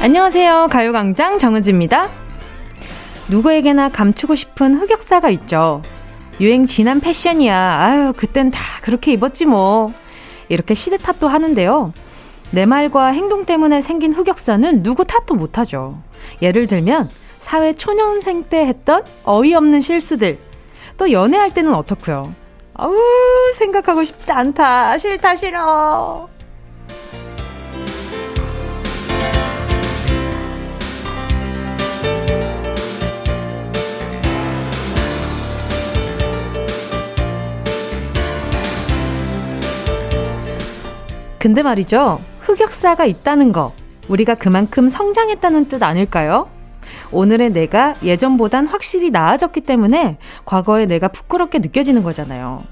안녕하세요. 가요광장 정은지입니다. 누구에게나 감추고 싶은 흑역사가 있죠. 유행 지난 패션이야. 아유, 그땐 다 그렇게 입었지 뭐. 이렇게 시대 탓도 하는데요. 내 말과 행동 때문에 생긴 흑역사는 누구 탓도 못하죠. 예를 들면 사회 초년생 때 했던 어이없는 실수들, 또 연애할 때는 어떻고요. 아우, 생각하고 싶지도 않다. 싫다 싫어. 근데 말이죠, 흑역사가 있다는 거, 우리가 그만큼 성장했다는 뜻 아닐까요? 오늘의 내가 예전보단 확실히 나아졌기 때문에 과거의 내가 부끄럽게 느껴지는 거잖아요.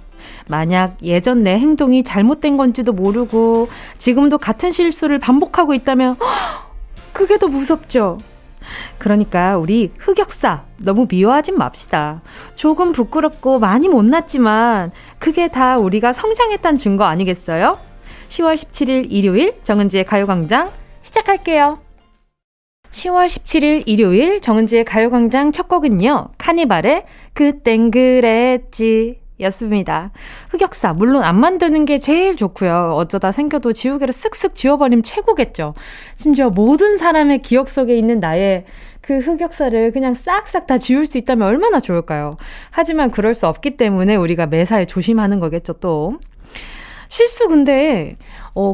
만약 예전 내 행동이 잘못된 건지도 모르고 지금도 같은 실수를 반복하고 있다면 그게 더 무섭죠. 그러니까 우리 흑역사 너무 미워하진 맙시다. 조금 부끄럽고 많이 못났지만 그게 다 우리가 성장했다는 증거 아니겠어요? 10월 17일 일요일 정은지의 가요광장 시작할게요. 10월 17일 일요일 정은지의 가요광장 첫 곡은요, 카니발의 그땐 그랬지 였습니다. 흑역사 물론 안 만드는 게 제일 좋고요. 어쩌다 생겨도 지우개를 쓱쓱 지워버리면 최고겠죠. 심지어 모든 사람의 기억 속에 있는 나의 그 흑역사를 그냥 싹싹 다 지울 수 있다면 얼마나 좋을까요. 하지만 그럴 수 없기 때문에 우리가 매사에 조심하는 거겠죠. 또 실수 근데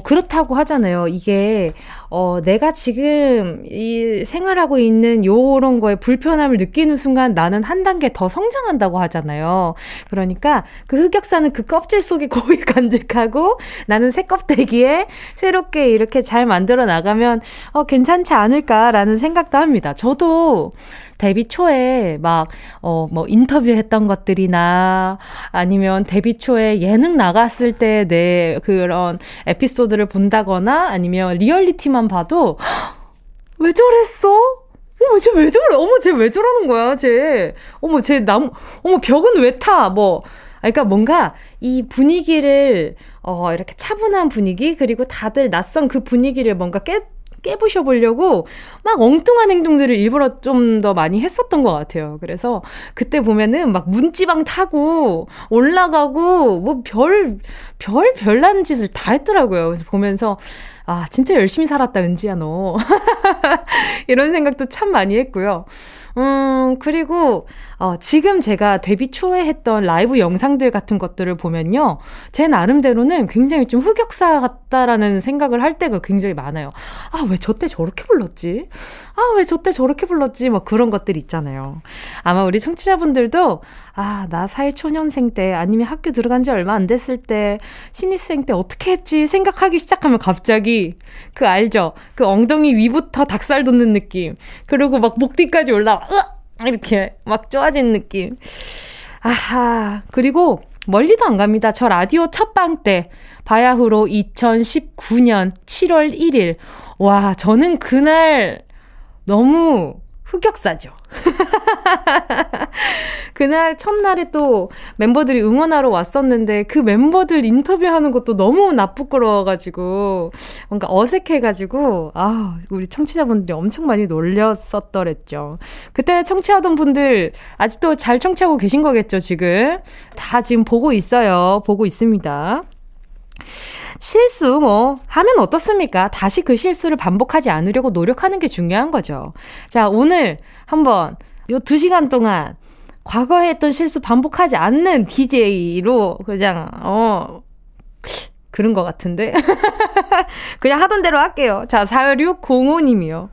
그렇다고 하잖아요. 이게 내가 지금 이 생활하고 있는 요런 거에 불편함을 느끼는 순간 나는 한 단계 더 성장한다고 하잖아요. 그러니까 그 흑역사는 그 껍질 속에 고이 간직하고 나는 새 껍데기에 새롭게 이렇게 잘 만들어 나가면 괜찮지 않을까라는 생각도 합니다. 저도 데뷔 초에 막 뭐 인터뷰했던 것들이나 아니면 데뷔 초에 예능 나갔을 때 내 그런 에피소드를 본다거나 아니면 리얼리티만 봐도 왜 저랬어? 어머, 쟤 왜 저래? 어머, 쟤 왜 저러는 거야? 쟤 어머, 쟤 남 어머, 벽은 왜 타? 뭐 그러니까 뭔가 이 분위기를 이렇게 차분한 분위기, 그리고 다들 낯선 그 분위기를 뭔가 깨부셔 보려고 막 엉뚱한 행동들을 일부러 좀 더 많이 했었던 것 같아요. 그래서 그때 보면은 막 문지방 타고 올라가고 뭐 별난 짓을 다 했더라고요. 그래서 보면서 아, 진짜 열심히 살았다, 은지야, 너. 이런 생각도 참 많이 했고요. 그리고 지금 제가 데뷔 초에 했던 라이브 영상들 같은 것들을 보면요, 제 나름대로는 굉장히 좀 흑역사 같다라는 생각을 할 때가 굉장히 많아요. 아, 왜 저때 저렇게 불렀지? 아, 왜 저때 저렇게 불렀지? 막 그런 것들 있잖아요. 아마 우리 청취자분들도 아, 나 사회초년생 때 아니면 학교 들어간 지 얼마 안 됐을 때 신입생 때 어떻게 했지 생각하기 시작하면 갑자기 그 알죠? 그 엉덩이 위부터 닭살 돋는 느낌, 그리고 막 목 뒤까지 올라와 이렇게 막 쪼아진 느낌. 아하. 그리고 멀리도 안 갑니다. 저 라디오 첫방 때 바야흐로 2019년 7월 1일 와, 저는 그날 너무 흑역사죠. 그날 첫날에 또 멤버들이 응원하러 왔었는데 그 멤버들 인터뷰하는 것도 너무 부끄러워가지고 뭔가 어색해가지고 아, 우리 청취자분들이 엄청 많이 놀렸었더랬죠. 그때 청취하던 분들 아직도 잘 청취하고 계신 거겠죠. 지금 다 지금 보고 있어요. 보고 있습니다. 실수 뭐 하면 어떻습니까? 다시 그 실수를 반복하지 않으려고 노력하는 게 중요한 거죠. 자, 오늘 한번 요 2시간 동안 과거에 했던 실수 반복하지 않는 DJ로 그냥 그런 것 같은데 그냥 하던 대로 할게요. 자, 4605님이요.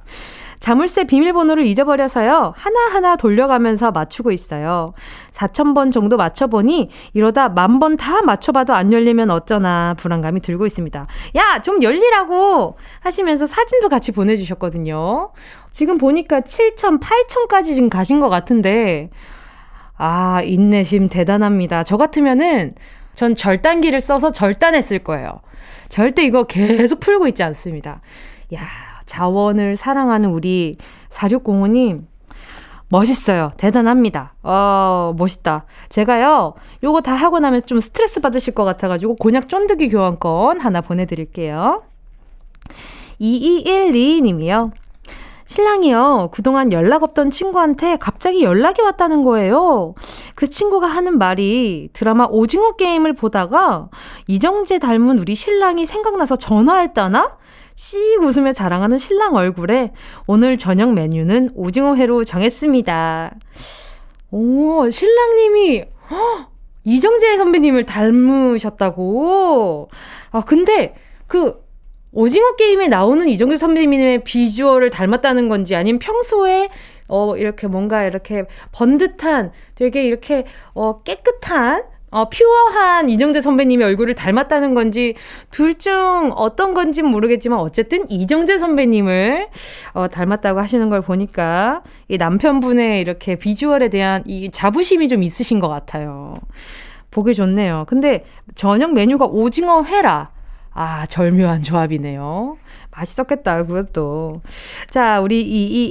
자물쇠 비밀번호를 잊어버려서요, 하나하나 돌려가면서 맞추고 있어요. 4,000번 정도 맞춰보니 이러다 10,000번 다 맞춰봐도 안 열리면 어쩌나 불안감이 들고 있습니다. 야, 좀 열리라고 하시면서 사진도 같이 보내주셨거든요. 지금 보니까 7,000, 8,000까지 지금 가신 것 같은데 아, 인내심 대단합니다. 저 같으면은 전 절단기를 써서 절단했을 거예요. 절대 이거 계속 풀고 있지 않습니다. 야, 자원을 사랑하는 우리 4605님 멋있어요. 대단합니다. 멋있다. 제가요, 요거 다 하고 나면 좀 스트레스 받으실 것 같아가지고 곤약 쫀득이 교환권 하나 보내드릴게요. 2212님이요. 신랑이요, 그동안 연락 없던 친구한테 갑자기 연락이 왔다는 거예요. 그 친구가 하는 말이 드라마 오징어 게임을 보다가 이정재 닮은 우리 신랑이 생각나서 전화했다나? 씩 웃으며 자랑하는 신랑 얼굴에 오늘 저녁 메뉴는 오징어회로 정했습니다. 오, 신랑님이 허, 이정재 선배님을 닮으셨다고? 아, 근데 그 오징어 게임에 나오는 이정재 선배님의 비주얼을 닮았다는 건지 아니면 평소에 이렇게 뭔가 이렇게 번듯한 되게 이렇게 깨끗한 퓨어한 이정재 선배님의 얼굴을 닮았다는 건지 둘 중 어떤 건지 모르겠지만 어쨌든 이정재 선배님을 닮았다고 하시는 걸 보니까 이 남편분의 이렇게 비주얼에 대한 이 자부심이 좀 있으신 것 같아요. 보기 좋네요. 근데 저녁 메뉴가 오징어 회라. 아, 절묘한 조합이네요. 맛있었겠다, 그것도. 자, 우리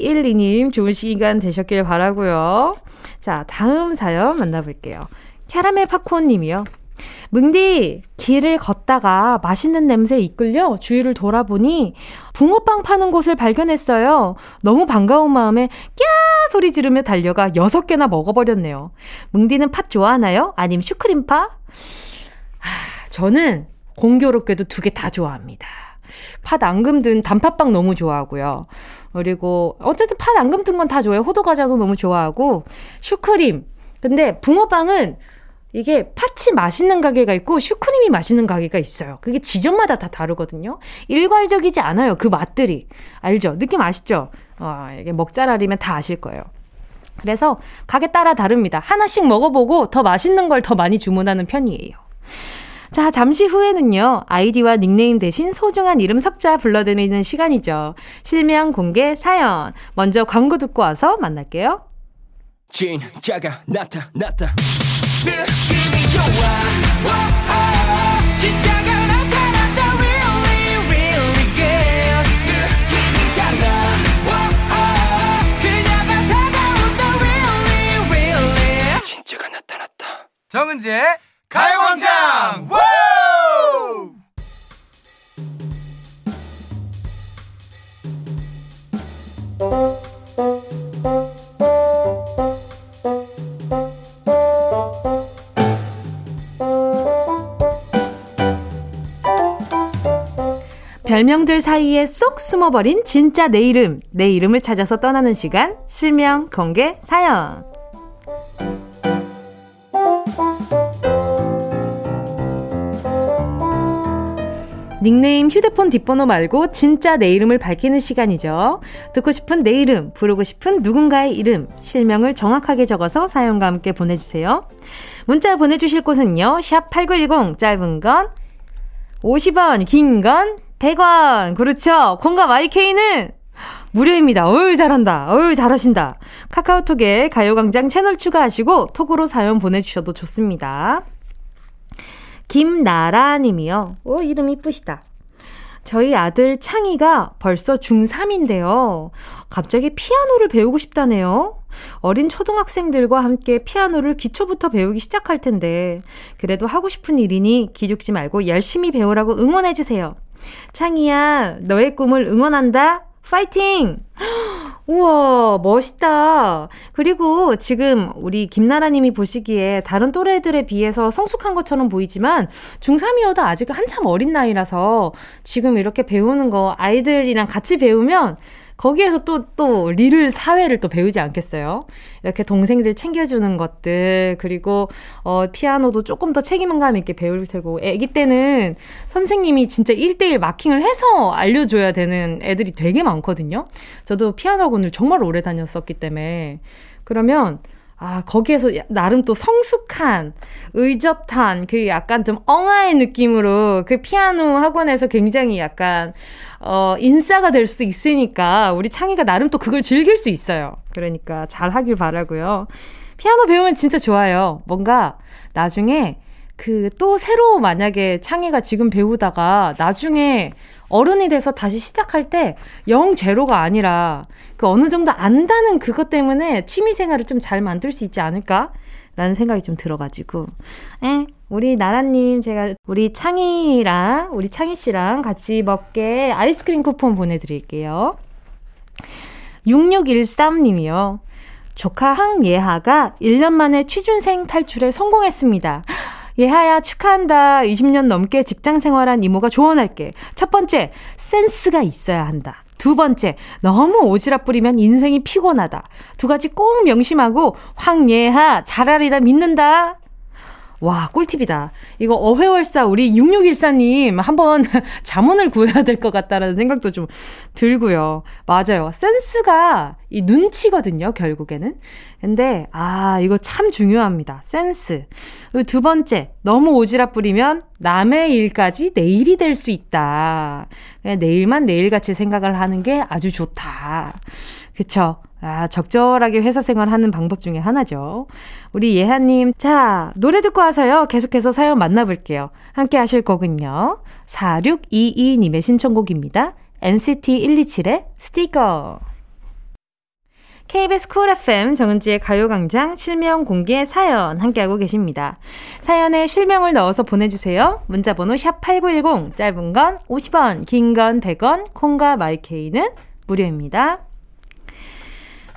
2212님 좋은 시간 되셨길 바라고요. 자, 다음 사연 만나볼게요. 캐러멜 팝콘님이요. 뭉디, 길을 걷다가 맛있는 냄새에 이끌려 주위를 돌아보니 붕어빵 파는 곳을 발견했어요. 너무 반가운 마음에 꺄 소리 지르며 달려가 6개나 먹어버렸네요. 뭉디는 팥 좋아하나요? 아님 슈크림파? 저는 공교롭게도 2개 다 좋아합니다. 팥 앙금 든 단팥빵 너무 좋아하고요. 그리고 어쨌든 팥 앙금 든 건 다 좋아해요. 호두과자도 너무 좋아하고 슈크림. 근데 붕어빵은 이게 팥이 맛있는 가게가 있고 슈크림이 맛있는 가게가 있어요. 그게 지점마다 다 다르거든요. 일괄적이지 않아요. 그 맛들이. 알죠? 느낌 아시죠? 이게 먹자라리면 다 아실 거예요. 그래서 가게 따라 다릅니다. 하나씩 먹어보고 더 맛있는 걸 더 많이 주문하는 편이에요. 자, 잠시 후에는요. 아이디와 닉네임 대신 소중한 이름 석자 불러드리는 시간이죠. 실명 공개 사연. 먼저 광고 듣고 와서 만날게요. 진짜가 나타났다. 느낌이 좋아. 진짜가 나타났다. Really, really good. 느낌이 달라. 그녀가 다가온다. Really, really. 진짜가 나타났다. 정은지의 가요광장. 별명들 사이에 쏙 숨어버린 진짜 내 이름, 내 이름을 찾아서 떠나는 시간, 실명 공개 사연. 닉네임, 휴대폰 뒷번호 말고 진짜 내 이름을 밝히는 시간이죠. 듣고 싶은 내 이름, 부르고 싶은 누군가의 이름, 실명을 정확하게 적어서 사연과 함께 보내주세요. 문자 보내주실 곳은요. 샵8910, 짧은 건 50원, 긴 건 100원. 그렇죠. 콩과 YK는 무료입니다. 어유 잘한다. 어유 잘하신다. 카카오톡에 가요광장 채널 추가하시고 톡으로 사연 보내주셔도 좋습니다. 김나라님이요. 오, 이름 이쁘시다. 저희 아들 창희가 벌써 중3인데요. 갑자기 피아노를 배우고 싶다네요. 어린 초등학생들과 함께 피아노를 기초부터 배우기 시작할 텐데 그래도 하고 싶은 일이니 기죽지 말고 열심히 배우라고 응원해주세요. 창희야, 너의 꿈을 응원한다. 파이팅! 우와, 멋있다. 그리고 지금 우리 김나라님이 보시기에 다른 또래들에 비해서 성숙한 것처럼 보이지만 중3이어도 아직 한참 어린 나이라서 지금 이렇게 배우는 거 아이들이랑 같이 배우면 거기에서 또 리를 사회를 또 배우지 않겠어요? 이렇게 동생들 챙겨주는 것들 그리고 피아노도 조금 더 책임감 있게 배울 테고 애기 때는 선생님이 진짜 1대1 마킹을 해서 알려줘야 되는 애들이 되게 많거든요. 저도 피아노 학원을 정말 오래 다녔었기 때문에 그러면 아, 거기에서 나름 또 성숙한, 의젓한, 그 약간 좀 엉아의 느낌으로 그 피아노 학원에서 굉장히 약간, 인싸가 될 수도 있으니까 우리 창희가 나름 또 그걸 즐길 수 있어요. 그러니까 잘 하길 바라고요. 피아노 배우면 진짜 좋아요. 뭔가 나중에 그 또 새로 만약에 창희가 지금 배우다가 나중에 어른이 돼서 다시 시작할 때 0, 0가 아니라 그 어느 정도 안다는 그것 때문에 취미생활을 좀 잘 만들 수 있지 않을까라는 생각이 좀 들어가지고 우리 나라님 제가 우리 창희 씨랑 같이 먹게 아이스크림 쿠폰 보내드릴게요. 6613님이요. 조카 황예하가 1년 만에 취준생 탈출에 성공했습니다. 예하야 축하한다. 20년 넘게 직장생활한 이모가 조언할게. 첫 번째, 센스가 있어야 한다. 두 번째, 너무 오지랖 부리면 인생이 피곤하다. 두 가지 꼭 명심하고 황예하 잘하리라 믿는다. 와, 꿀팁이다. 이거 어회월사 우리 6614님 한번 자문을 구해야 될 것 같다라는 생각도 좀 들고요. 맞아요. 센스가 이 눈치거든요, 결국에는. 근데 아, 이거 참 중요합니다. 센스. 그리고 두 번째, 너무 오지랖 부리면 남의 일까지 내일이 될 수 있다. 그냥 내일만 내일같이 생각을 하는 게 아주 좋다. 그쵸? 아, 적절하게 회사 생활하는 방법 중에 하나죠. 우리 예하님, 자, 노래 듣고 와서요. 계속해서 사연 만나볼게요. 함께 하실 곡은요. 4622님의 신청곡입니다. NCT 127의 스티커. KBS 쿨 FM 정은지의 가요광장 실명 공개 사연 함께하고 계십니다. 사연에 실명을 넣어서 보내주세요. 문자번호 샵8910, 짧은 건 50원, 긴 건 100원, 콩과 마이케이는 무료입니다.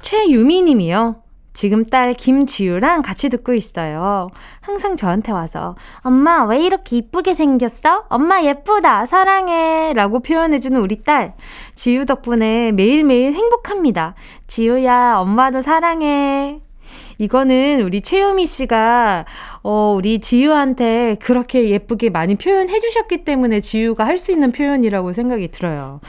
최유미 님이요. 지금 딸 김지유랑 같이 듣고 있어요. 항상 저한테 와서 엄마 왜 이렇게 이쁘게 생겼어? 엄마 예쁘다 사랑해 라고 표현해주는 우리 딸 지유 덕분에 매일매일 행복합니다. 지유야 엄마도 사랑해. 이거는 우리 최유미 씨가 우리 지유한테 그렇게 예쁘게 많이 표현해 주셨기 때문에 지유가 할 수 있는 표현이라고 생각이 들어요.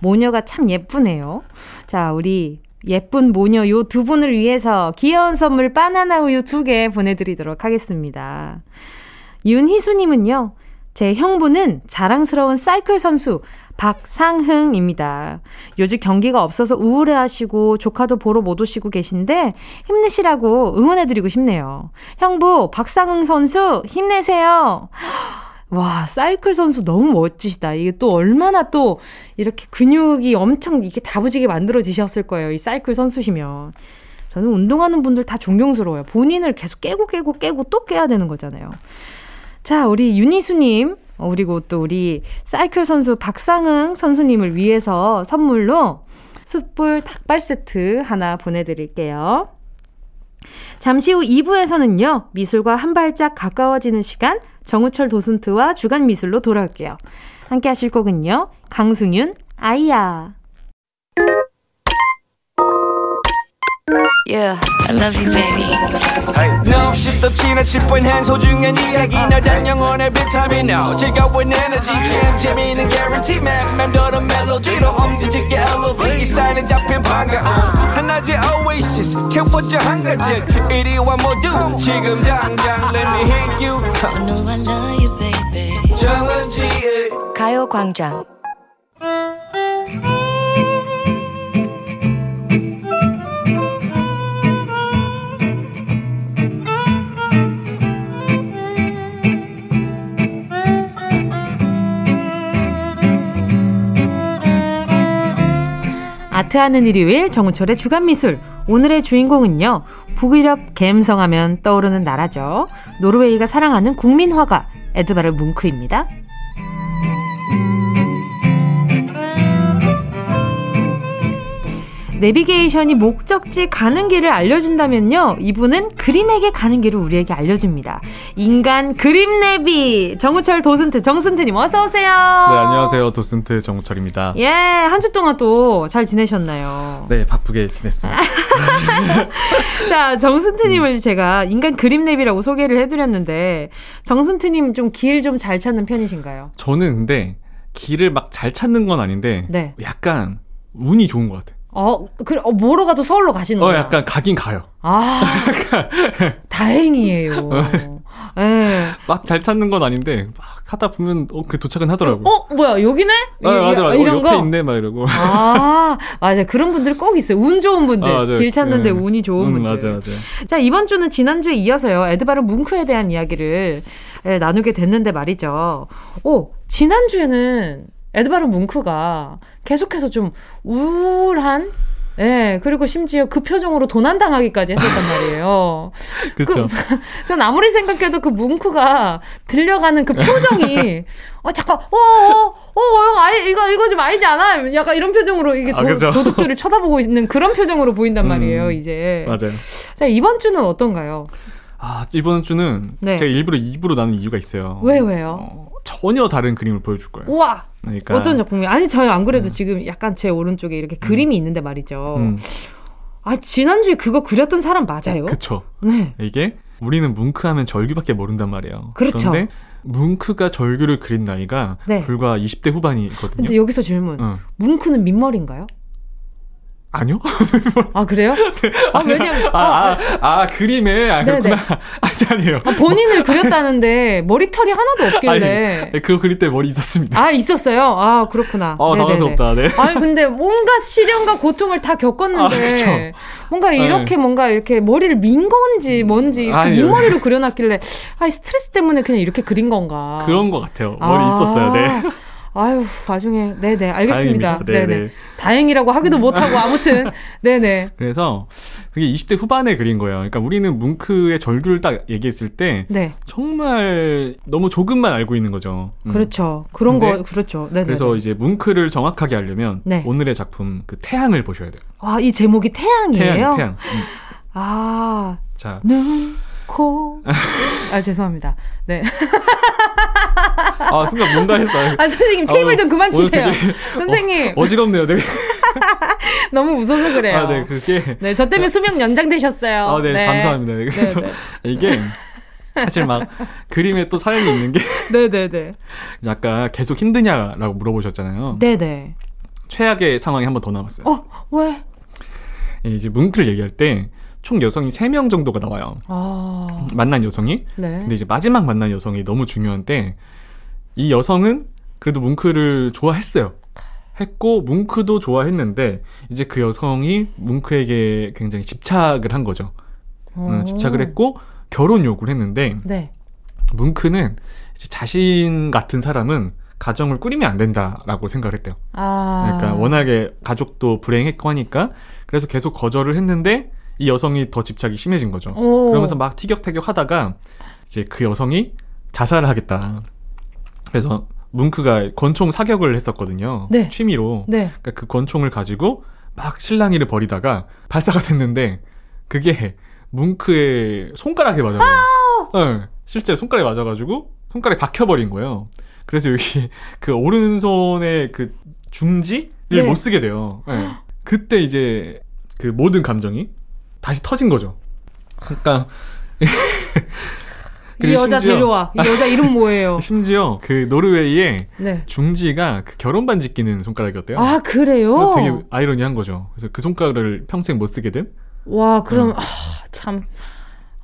모녀가 참 예쁘네요. 자, 우리 예쁜 모녀 요 두 분을 위해서 귀여운 선물 바나나 우유 2개 보내드리도록 하겠습니다. 윤희수님은요. 제 형부는 자랑스러운 사이클 선수 박상흥입니다. 요즘 경기가 없어서 우울해하시고 조카도 보러 못 오시고 계신데 힘내시라고 응원해드리고 싶네요. 형부 박상흥 선수 힘내세요. 와, 사이클 선수 너무 멋지시다. 이게 또 얼마나 또 이렇게 근육이 엄청 이게 다부지게 만들어지셨을 거예요. 이 사이클 선수시면. 저는 운동하는 분들 다 존경스러워요. 본인을 계속 깨고 또 깨야 되는 거잖아요. 자, 우리 윤희수님, 그리고 또 우리 사이클 선수 박상흥 선수님을 위해서 선물로 숯불 닭발 세트 하나 보내드릴게요. 잠시 후 2부에서는요. 미술과 한 발짝 가까워지는 시간 정우철 도슨트와 주간미술로 돌아올게요. 함께 하실 곡은요. 강승윤, 아이야. Yeah, I love you, baby. No, she's the 지나칠 뻔한 소중한 이야기. 널 단 영혼의 비타민 now. 즐거운 에너지, 참 재미있는 guarantee, man. 맴도는 멜로디로 엉드질게 elevate. 이 사이는 잡힌 반가움. 한낮의 oasis, 채워져 한가득. 이리와 모두, 지금 당장. Let me hit you. I know I love you, baby. 정은지의 가요광장. 아트하는 일요일 정우철의 주간미술. 오늘의 주인공은요. 북유럽 갬성하면 떠오르는 나라죠. 노르웨이가 사랑하는 국민화가 에드바르 뭉크입니다. 내비게이션이 목적지 가는 길을 알려준다면요. 이분은 그림에게 가는 길을 우리에게 알려줍니다. 인간 그림 내비 정우철 도슨트 정슨트님 어서 오세요. 네, 안녕하세요. 도슨트 정우철입니다. 예, 한 주 동안 또 잘 지내셨나요? 네, 바쁘게 지냈습니다. 자, 정슨트님을 제가 인간 그림 내비라고 소개를 해드렸는데 정슨트님 좀 길 좀 잘 찾는 편이신가요? 저는 근데 길을 막 잘 찾는 건 아닌데 네. 약간 운이 좋은 것 같아요. 뭐로 가도 서울로 가시는 거예요? 약간 가긴 가요. 아, 다행이에요. 네. 막 잘 찾는 건 아닌데 막 하다 보면 그 도착은 하더라고요. 뭐야 여기네? 맞아. 이런 옆에 거? 있네 막 이러고. 아, 맞아. 그런 분들 꼭 있어요. 운 좋은 분들, 길 찾는데 네. 운이 좋은 분들. 맞아. 자, 이번 주는 지난주에 이어서요. 에드바르 뭉크에 대한 이야기를 나누게 됐는데 말이죠. 지난주에는 에드바르 뭉크가 계속해서 좀 우울한 네, 그리고 심지어 그 표정으로 도난당하기까지 했었단 말이에요. 그렇죠. 전 아무리 생각해도 그 뭉크가 들려가는 그 표정이 잠깐 이거 좀 알지 않아? 약간 이런 표정으로 이게 도둑들을 쳐다보고 있는 그런 표정으로 보인단 말이에요, 이제. 맞아요. 자, 이번 주는 어떤가요? 아, 이번 주는 네. 제가 일부러 2부로 나눈 이유가 있어요. 왜요? 전혀 다른 그림을 보여줄 거예요. 우와! 그러니까 어떤 작품이요? 아니, 저희 안 그래도 지금 약간 제 오른쪽에 이렇게 그림이 있는데 말이죠. 아, 지난주에 그거 그렸던 사람 맞아요? 그쵸. 네. 이게 우리는 뭉크 하면 절규밖에 모른단 말이에요. 그렇죠. 그런데 뭉크가 절규를 그린 나이가 네. 불과 20대 후반이거든요. 근데 여기서 질문. 뭉크는 민머리인가요? 아니요? 아, 그래요? 네. 아, 왜냐면. 그림에. 아, 그렇구나. 아니에요. 아, 본인을 그렸다는데 머리털이 하나도 없길래. 아니, 그거 그릴 때 머리 있었습니다. 아, 있었어요? 아, 그렇구나. 아, 당황스럽다. 네. 아니, 근데 뭔가 시련과 고통을 다 겪었는데. 아, 그쵸. 뭔가 이렇게 머리를 민 건지 뭔지 이렇게 민머리로 그려놨길래. 아, 스트레스 때문에 그냥 이렇게 그린 건가. 그런 것 같아요. 머리 있었어요. 네. 아유, 나중에 네네 알겠습니다. 네네. 다행이라고 하기도 못하고 아무튼 네네. 그래서 그게 20대 후반에 그린 거예요. 그러니까 우리는 뭉크의 절규를 딱 얘기했을 때 네. 정말 너무 조금만 알고 있는 거죠. 그렇죠. 그런 거 그렇죠. 네네. 그래서 이제 뭉크를 정확하게 알려면 네. 오늘의 작품 그 태양을 보셔야 돼요. 아, 이 제목이 태양이에요? 태양. 아, 자. 눈, 코. 아, 죄송합니다. 네. 아, 순간 뭔가 했어요. 아, 선생님 테이블 좀 그만 치세요. 선생님. 어지럽네요. 되게. 너무 웃어서 그래요. 아, 네, 그게. 네, 저 때문에 수명 연장되셨어요. 아, 네, 네. 감사합니다. 네, 그래서 네네. 이게 사실 막 그림에 또 사연이 있는 게. 네네네. 아까 계속 힘드냐라고 물어보셨잖아요. 네네. 최악의 상황이 한 번 더 남았어요. 왜? 이제 뭉크를 얘기할 때 총 여성이 3명 정도가 나와요. 아... 만난 여성이. 네. 근데 이제 마지막 만난 여성이 너무 중요한데 이 여성은 그래도 뭉크를 좋아했어요. 했고 뭉크도 좋아했는데 이제 그 여성이 뭉크에게 굉장히 집착을 한 거죠. 집착을 했고 결혼 요구를 했는데 네. 뭉크는 이제 자신 같은 사람은 가정을 꾸리면 안 된다라고 생각을 했대요. 아... 그러니까 워낙에 가족도 불행했고 하니까 그래서 계속 거절을 했는데 이 여성이 더 집착이 심해진 거죠. 오. 그러면서 막 티격태격 하다가 이제 그 여성이 자살을 하겠다. 그래서 뭉크가 권총 사격을 했었거든요. 네. 취미로. 네. 그러니까 그 권총을 가지고 막 실랑이를 벌이다가 발사가 됐는데 그게 뭉크의 손가락에 맞아요. 네. 실제 손가락에 맞아가지고 손가락이 박혀버린 거예요. 그래서 여기 그 오른손의 그 중지를 네. 못 쓰게 돼요. 네. 그때 이제 그 모든 감정이 다시 터진 거죠. 그러니까 이 여자 데려와. 이 여자 이름 뭐예요? 심지어 그 노르웨이의 네. 중지가 그 결혼 반지 끼는 손가락이었대요. 아, 그래요? 되게 아이러니한 거죠. 그래서 그 손가락을 평생 못 쓰게 된. 와, 그럼 참.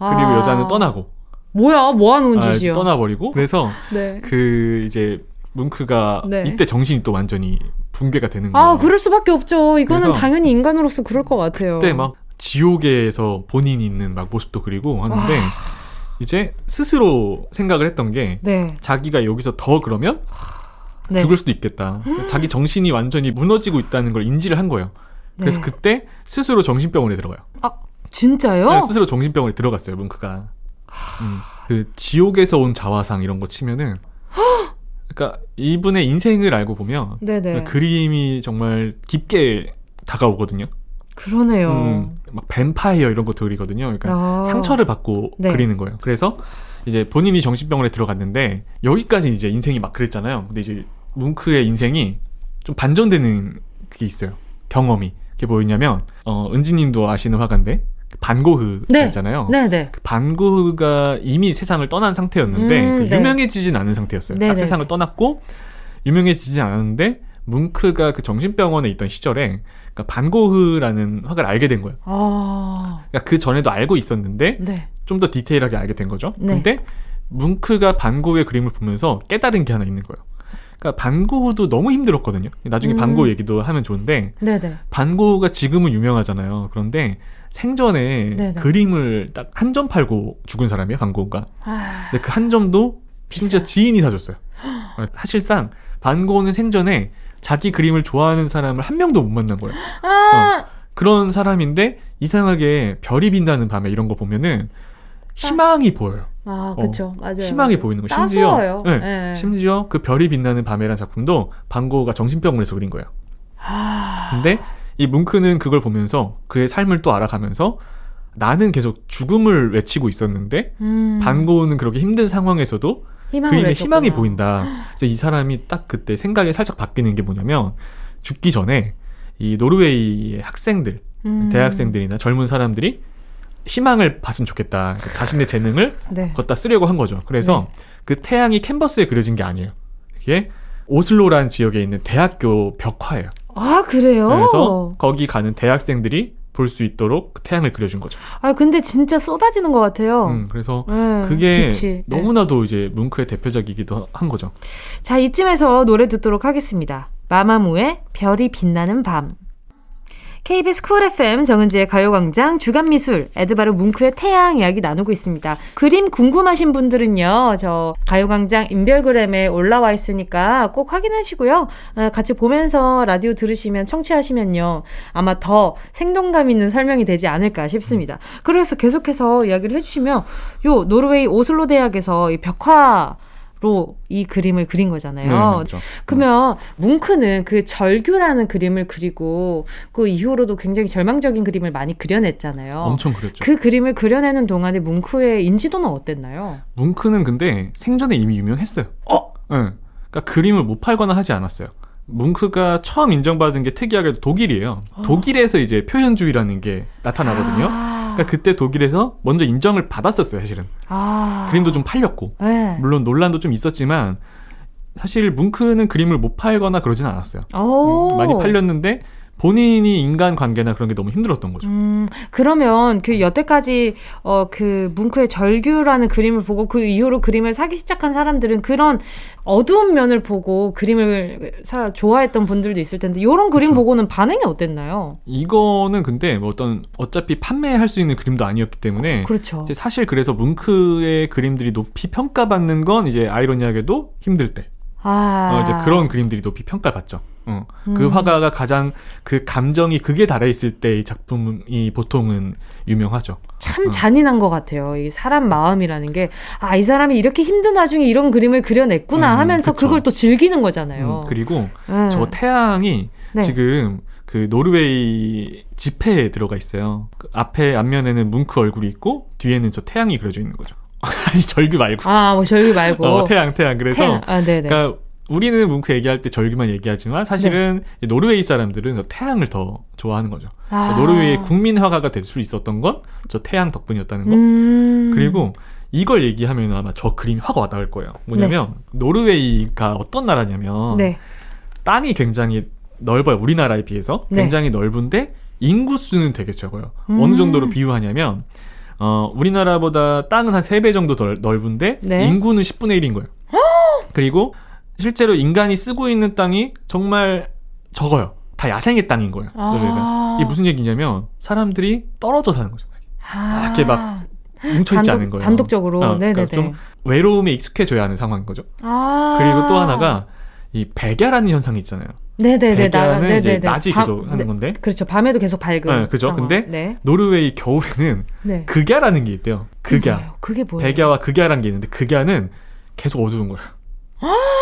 그리고 여자는 떠나고. 뭐야, 뭐 하는 짓이야? 떠나버리고. 그래서 네. 그 이제 뭉크가 네. 이때 정신이 또 완전히 붕괴가 되는 거예요. 아, 그럴 수밖에 없죠. 이거는 당연히 인간으로서 그럴 것 같아요. 그때 막 지옥에서 본인이 있는 막 모습도 그리고 하는데 이제 스스로 생각을 했던 게 네. 자기가 여기서 더 그러면 네. 죽을 수도 있겠다. 자기 정신이 완전히 무너지고 있다는 걸 인지를 한 거예요. 그래서 네. 그때 스스로 정신병원에 들어가요. 아, 진짜요? 네, 스스로 정신병원에 들어갔어요, 뭉크가. 그 지옥에서 온 자화상 이런 거 치면은 그러니까 이분의 인생을 알고 보면 네네. 그림이 정말 깊게 다가오거든요. 그러네요. 막 뱀파이어 이런 것도 그리거든요. 그러니까 상처를 받고 네. 그리는 거예요. 그래서 이제 본인이 정신병원에 들어갔는데 여기까지 이제 인생이 막 그랬잖아요. 근데 이제 뭉크의 인생이 좀 반전되는 게 있어요. 경험이. 그게 뭐였냐면 은지님도 아시는 화가인데 반고흐 네. 있잖아요. 네, 네. 그 반고흐가 이미 세상을 떠난 상태였는데 그 유명해지진 않은 상태였어요. 네, 딱 네. 세상을 떠났고 유명해지진 않았는데 뭉크가 그 정신병원에 있던 시절에 그러니까 반고흐라는 화가를 알게 된 거예요. 그러니까 그 전에도 알고 있었는데 네. 좀 더 디테일하게 알게 된 거죠. 네. 근데 뭉크가 반고흐의 그림을 보면서 깨달은 게 하나 있는 거예요. 그러니까 반고흐도 너무 힘들었거든요. 나중에 반고흐 얘기도 하면 좋은데 네네. 반고흐가 지금은 유명하잖아요. 그런데 생전에 네네. 그림을 딱 한 점 팔고 죽은 사람이에요, 반고흐가. 근데 그 한 점도 심지어 지인이 사줬어요. 사실상 반고흐는 생전에 자기 그림을 좋아하는 사람을 한 명도 못 만난 거예요. 그런 사람인데 이상하게 별이 빛나는 밤에 이런 거 보면은 희망이 보여요. 아, 그렇죠. 맞아요. 희망이 맞아요. 보이는 거. 따스워요. 심지어, 네. 심지어 그 별이 빛나는 밤에라는 작품도 반고흐가 정신병원에서 그린 거예요. 아. 근데 이 뭉크는 그걸 보면서 그의 삶을 또 알아가면서 나는 계속 죽음을 외치고 있었는데 반고흐는 그렇게 힘든 상황에서도 그림에 희망이 보인다. 그래서 이 사람이 딱 그때 생각이 살짝 바뀌는 게 뭐냐면 죽기 전에 이 노르웨이의 학생들, 대학생들이나 젊은 사람들이 희망을 봤으면 좋겠다. 그러니까 자신의 재능을 네. 걷다 쓰려고 한 거죠. 그래서 네. 그 태양이 캔버스에 그려진 게 아니에요. 이게 오슬로라는 지역에 있는 대학교 벽화예요. 아, 그래요? 그래서 거기 가는 대학생들이 볼 수 있도록 그 태양을 그려준 거죠. 아, 근데 진짜 쏟아지는 것 같아요. 그래서 네, 그게 빛이. 너무나도 이제 뭉크의 대표작이기도 한 거죠. 자, 이쯤에서 노래 듣도록 하겠습니다. 마마무의 별이 빛나는 밤. KBS 쿨 FM 정은지의 가요광장 주간미술 에드바르 뭉크의 태양 이야기 나누고 있습니다. 그림 궁금하신 분들은요. 저 가요광장 인별그램에 올라와 있으니까 꼭 확인하시고요. 같이 보면서 라디오 들으시면 청취하시면요. 아마 더 생동감 있는 설명이 되지 않을까 싶습니다. 그래서 계속해서 이야기를 해주시면 요 노르웨이 오슬로 대학에서 이 벽화 로 이 그림을 그린 거잖아요. 네, 그렇죠. 그러면 뭉크는 그 절규라는 그림을 그리고 그 이후로도 굉장히 절망적인 그림을 많이 그려냈잖아요. 엄청 그렸죠. 그 그림을 그려내는 동안에 뭉크의 인지도는 어땠나요? 뭉크는 근데 생전에 이미 유명했어요. 네. 그러니까 그림을 못 팔거나 하지 않았어요. 뭉크가 처음 인정받은 게 특이하게도 독일이에요. 독일에서 이제 표현주의라는 게 나타나거든요. 그러니까 그때 독일에서 먼저 인정을 받았었어요, 사실은. 그림도 좀 팔렸고. 네. 물론 논란도 좀 있었지만 사실 뭉크는 그림을 못 팔거나 그러진 않았어요. 많이 팔렸는데 본인이 인간관계나 그런 게 너무 힘들었던 거죠. 그러면 그 여태까지 그 뭉크의 절규라는 그림을 보고 그 이후로 그림을 사기 시작한 사람들은 그런 어두운 면을 보고 그림을 좋아했던 분들도 있을 텐데 이런 그림 그렇죠. 보고는 반응이 어땠나요? 이거는 근데 뭐 어차피 판매할 수 있는 그림도 아니었기 때문에 그렇죠. 이제 사실 그래서 뭉크의 그림들이 높이 평가받는 건 이제 아이러니하게도 힘들 때. 이제 그런 그림들이 높이 평가받죠. 그 화가가 가장 그 감정이 극에 달해있을 때의 작품이 보통은 유명하죠. 참 잔인한 것 같아요. 이 사람 마음이라는 게 아, 이 사람이 이렇게 힘든 와중에 이런 그림을 그려냈구나 하면서 그쵸. 그걸 또 즐기는 거잖아요. 그리고 저 태양이 네. 지금 그 노르웨이 집회에 들어가 있어요. 그 앞에 앞면에는 뭉크 얼굴이 있고 뒤에는 저 태양이 그려져 있는 거죠. 아니 절규 말고. 아, 뭐 절규 말고. 태양. 그래서 태양. 아, 네네. 그러니까 우리는 뭉크 얘기할 때 절규만 얘기하지만 사실은 네. 노르웨이 사람들은 태양을 더 좋아하는 거죠. 노르웨이의 국민 화가가 될 수 있었던 건 저 태양 덕분이었다는 거. 그리고 이걸 얘기하면 아마 저 그림이 확 와닿을 거예요. 뭐냐면 네. 노르웨이가 어떤 나라냐면 네. 땅이 굉장히 넓어요. 우리나라에 비해서 네. 굉장히 넓은데 인구수는 되게 적어요. 어느 정도로 비유하냐면 우리나라보다 땅은 한 3배 정도 더 넓은데 네. 인구는 10분의 1인 거예요. 그리고 실제로 인간이 쓰고 있는 땅이 정말 적어요. 다 야생의 땅인 거예요. 이게 무슨 얘기냐면 사람들이 떨어져 사는 거죠. 이렇게 막 뭉쳐있지 않은 거예요. 단독적으로. 그러니까 좀 외로움에 익숙해져야 하는 상황인 거죠. 그리고 또 하나가 이 백야라는 현상이 있잖아요. 네네네. 백야는 이제 낮이 계속 하는 건데. 그렇죠. 밤에도 계속 밝은. 그렇죠. 근데 네. 노르웨이 겨울에는 네. 극야라는 게 있대요. 극야. 그게 뭐예요? 백야와 극야라는 게 있는데 극야는 계속 어두운 거예요.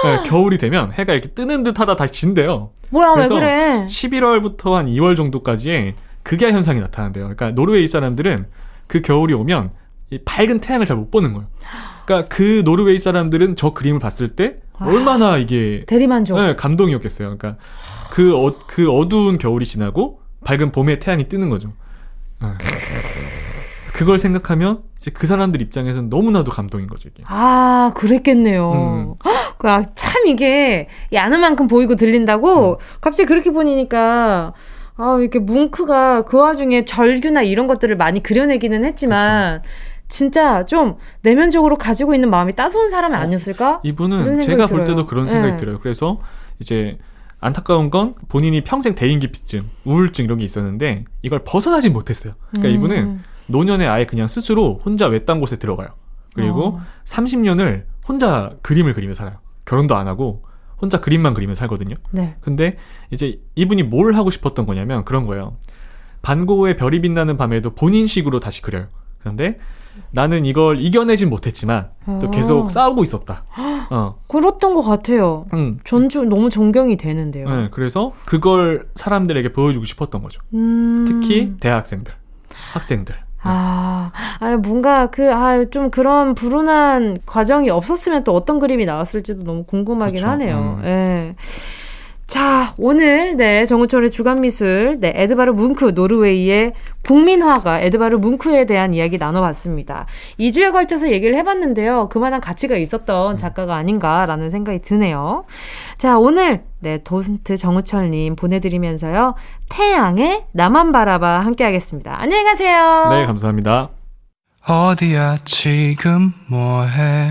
네, 겨울이 되면 해가 이렇게 뜨는 듯 하다 다시 진대요. 뭐야, 왜 그래? 11월부터 한 2월 정도까지의 극야 현상이 나타난대요. 그러니까 노르웨이 사람들은 그 겨울이 오면 이 밝은 태양을 잘 못 보는 거예요. 그러니까 그 노르웨이 사람들은 저 그림을 봤을 때 얼마나 이게 대리만족. 네, 감동이었겠어요. 그러니까 그 어두운 겨울이 지나고 밝은 봄에 태양이 뜨는 거죠. 네. 그걸 생각하면 이제 그 사람들 입장에서는 너무나도 감동인 거죠. 이게. 아, 그랬겠네요. 아, 참 이게 아는 만큼 보이고 들린다고 갑자기 그렇게 보니까 아, 이렇게 뭉크가 그 와중에 절규나 이런 것들을 많이 그려내기는 했지만 그쵸. 진짜 좀 내면적으로 가지고 있는 마음이 따스운 사람이 아니었을까? 이분은 제가 볼 때도 그런 생각이 네. 들어요. 그래서 이제 안타까운 건 본인이 평생 대인기피증, 우울증 이런 게 있었는데 이걸 벗어나진 못했어요. 그러니까 이분은 노년에 아예 그냥 스스로 혼자 외딴 곳에 들어가요. 그리고 30년을 혼자 그림을 그리며 살아요. 결혼도 안 하고 혼자 그림만 그리며 살거든요. 네. 근데 이제 이분이 뭘 하고 싶었던 거냐면 그런 거예요. 반고흐의 별이 빛나는 밤에도 본인식으로 다시 그려요. 그런데 나는 이걸 이겨내진 못했지만 또 계속 싸우고 있었다. 그랬던 것 같아요. 전주 너무 존경이 되는데요. 네, 그래서 그걸 사람들에게 보여주고 싶었던 거죠. 특히 대학생들, 학생들. 뭔가 좀 그런 불운한 과정이 없었으면 또 어떤 그림이 나왔을지도 너무 궁금하긴 그쵸. 하네요. 네. 자, 오늘, 정우철의 주간미술, 에드바르 뭉크, 노르웨이의 국민화가 에드바르 뭉크에 대한 이야기 나눠봤습니다. 2주에 걸쳐서 얘기를 해봤는데요. 그만한 가치가 있었던 작가가 아닌가라는 생각이 드네요. 자, 오늘, 도슨트 정우철님 보내드리면서요. 태양의 나만 바라봐 함께하겠습니다. 안녕히 가세요. 네, 감사합니다. 어디야, 지금 뭐해?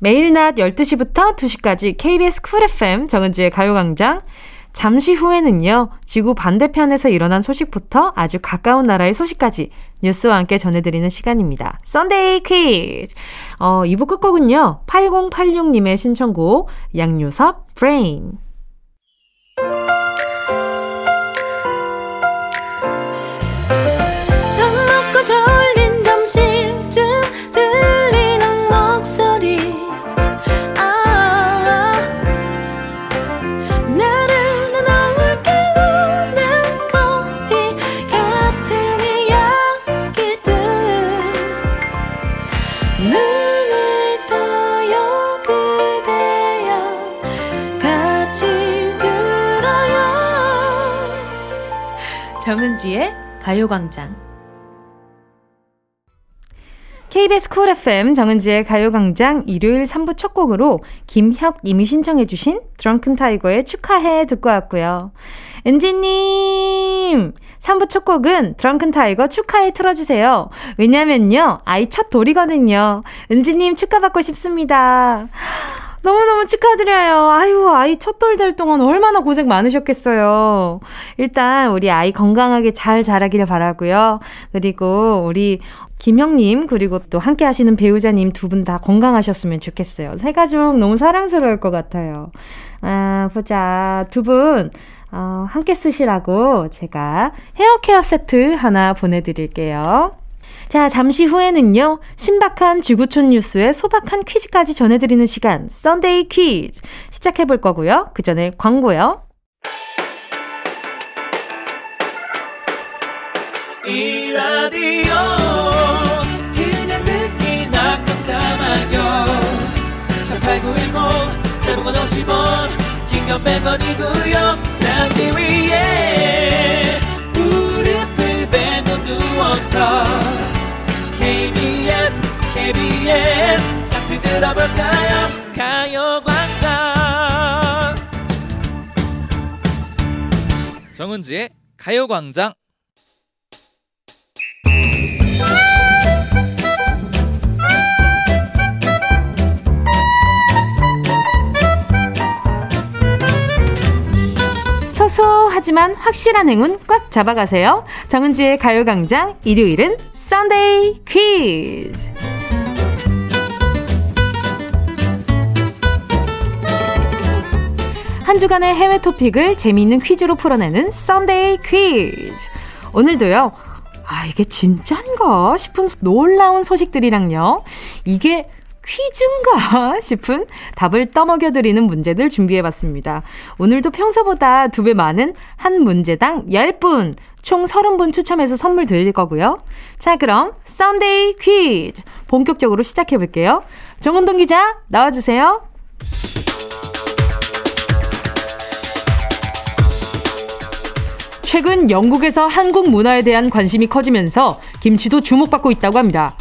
매일 낮 12시부터 2시까지 KBS 쿨 FM 정은지의 가요광장. 잠시 후에는요. 지구 반대편에서 일어난 소식부터 아주 가까운 나라의 소식까지 뉴스와 함께 전해드리는 시간입니다. 썬데이 퀴즈! 2부 끝곡은요. 8086님의 신청곡 양요섭 브레인. 밥 먹고 졸린 점심쯤 들리는 목소리 정은지의 가요광장. KBS 쿨 FM 정은지의 가요광장 일요일 3부 첫 곡으로 김혁님이 신청해 주신 드렁큰 타이거의 축하해 듣고 왔고요. 은지님 3부 첫 곡은 드렁큰 타이거 축하해 틀어주세요. 왜냐면요 아이 첫 돌이거든요. 은지님 축하받고 싶습니다. 너무너무 축하드려요. 아유, 아이 첫돌 될 동안 얼마나 고생 많으셨겠어요. 일단 우리 아이 건강하게 잘 자라기를 바라고요. 그리고 우리 김형님 그리고 또 함께 하시는 배우자님 두 분 다 건강하셨으면 좋겠어요. 세 가족 너무 사랑스러울 것 같아요. 보자. 두 분 함께 쓰시라고 제가 헤어케어 세트 하나 보내드릴게요. 자, 잠시 후에는요. 신박한 지구촌 뉴스에 소박한 퀴즈까지 전해드리는 시간 썬데이 퀴즈 시작해볼 거고요. 그 전에 광고요. 이 라디오 그냥 듣기나 깜짝마요 18910 대부분 50원 긴건 100원이고요 잔디 위에 무릎을 베고 누워서 KBS 같이 들어볼까요? 가요광장 정은지의 가요광장. 소소하지만 확실한 행운 꽉 잡아가세요. 정은지의 가요광장 일요일은 썬데이 퀴즈. 한 주간의 해외 토픽을 재미있는 퀴즈로 풀어내는 썬데이 퀴즈. 오늘도요. 이게 진짠가 싶은 놀라운 소식들이랑요. 이게 퀴즈인가 싶은 답을 떠먹여드리는 문제들 준비해봤습니다. 오늘도 평소보다 2배 많은 한 문제당 10분, 총 30분 추첨해서 선물 드릴 거고요. 자, 그럼 썬데이 퀴즈 본격적으로 시작해볼게요. 정은동 기자 나와주세요. 최근 영국에서 한국 문화에 대한 관심이 커지면서 김치도 주목받고 있다고 합니다.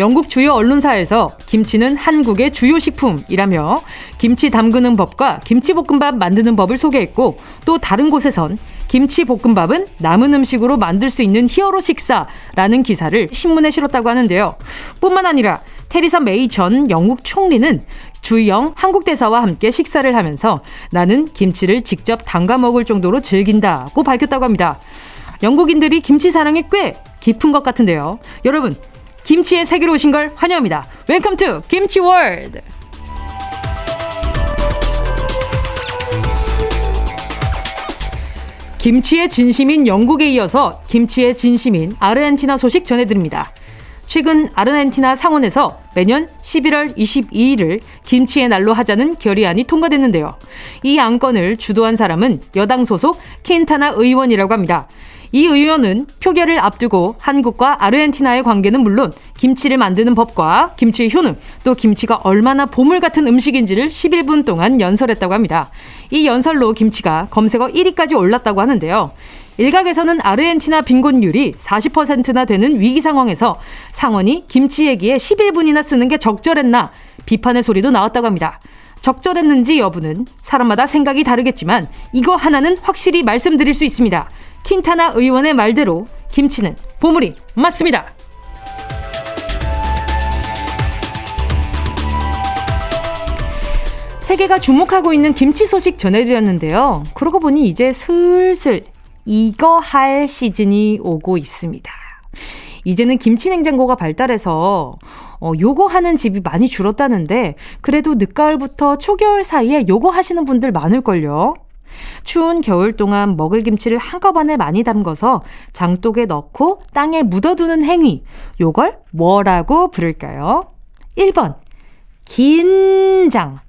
영국 주요 언론사에서 김치는 한국의 주요 식품이라며 김치 담그는 법과 김치볶음밥 만드는 법을 소개했고, 또 다른 곳에선 김치볶음밥은 남은 음식으로 만들 수 있는 히어로 식사라는 기사를 신문에 실었다고 하는데요. 뿐만 아니라 테리사 메이 전 영국 총리는 주영 한국 대사와 함께 식사를 하면서 나는 김치를 직접 담가 먹을 정도로 즐긴다고 밝혔다고 합니다. 영국인들이 김치 사랑이 꽤 깊은 것 같은데요. 여러분, 김치의 세계로 오신 걸 환영합니다. 웰컴 투 김치 월드. 김치의 진심인 영국에 이어서 김치의 진심인 아르헨티나 소식 전해드립니다. 최근 아르헨티나 상원에서 매년 11월 22일을 김치의 날로 하자는 결의안이 통과됐는데요. 이 안건을 주도한 사람은 여당 소속 킨타나 의원이라고 합니다. 이 의원은 표결을 앞두고 한국과 아르헨티나의 관계는 물론 김치를 만드는 법과 김치의 효능, 또 김치가 얼마나 보물 같은 음식인지를 11분 동안 연설했다고 합니다. 이 연설로 김치가 검색어 1위까지 올랐다고 하는데요. 일각에서는 아르헨티나 빈곤율이 40%나 되는 위기 상황에서 상원이 김치 얘기에 11분이나 쓰는 게 적절했나 비판의 소리도 나왔다고 합니다. 적절했는지 여부는 사람마다 생각이 다르겠지만 이거 하나는 확실히 말씀드릴 수 있습니다. 킨타나 의원의 말대로 김치는 보물이 맞습니다. 세계가 주목하고 있는 김치 소식 전해드렸는데요. 그러고 보니 이제 슬슬 이거 할 시즌이 오고 있습니다. 이제는 김치 냉장고가 발달해서 요거 하는 집이 많이 줄었다는데, 그래도 늦가을부터 초겨울 사이에 요거 하시는 분들 많을걸요. 추운 겨울 동안 먹을 김치를 한꺼번에 많이 담궈서 장독에 넣고 땅에 묻어두는 행위, 요걸 뭐라고 부를까요? 1번 긴장,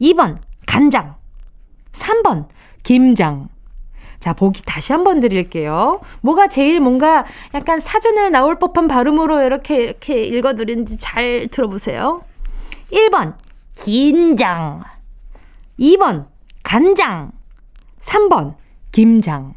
2번 간장, 3번 김장. 자, 보기 다시 한번 드릴게요. 뭐가 제일 뭔가 약간 사전에 나올 법한 발음으로 이렇게 읽어드리는지 잘 들어보세요. 1번 긴장, 2번 간장, 3번 김장.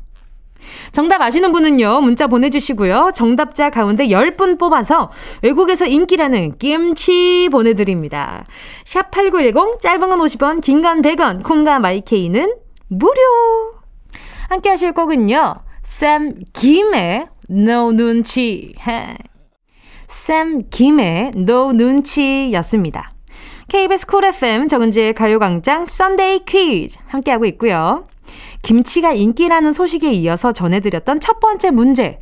정답 아시는 분은요, 문자 보내주시고요. 정답자 가운데 10분 뽑아서 외국에서 인기라는 김치 보내드립니다. 샵8910, 짧은 건 50원, 긴 건 100원, 콩과 마이케이는 무료. 함께 하실 곡은요, 샘 김의 No 눈치. 샘 김의 No 눈치였습니다. KBS 쿨 FM 정은지의 가요광장 썬데이 퀴즈 함께하고 있고요. 김치가 인기라는 소식에 이어서 전해드렸던 첫 번째 문제,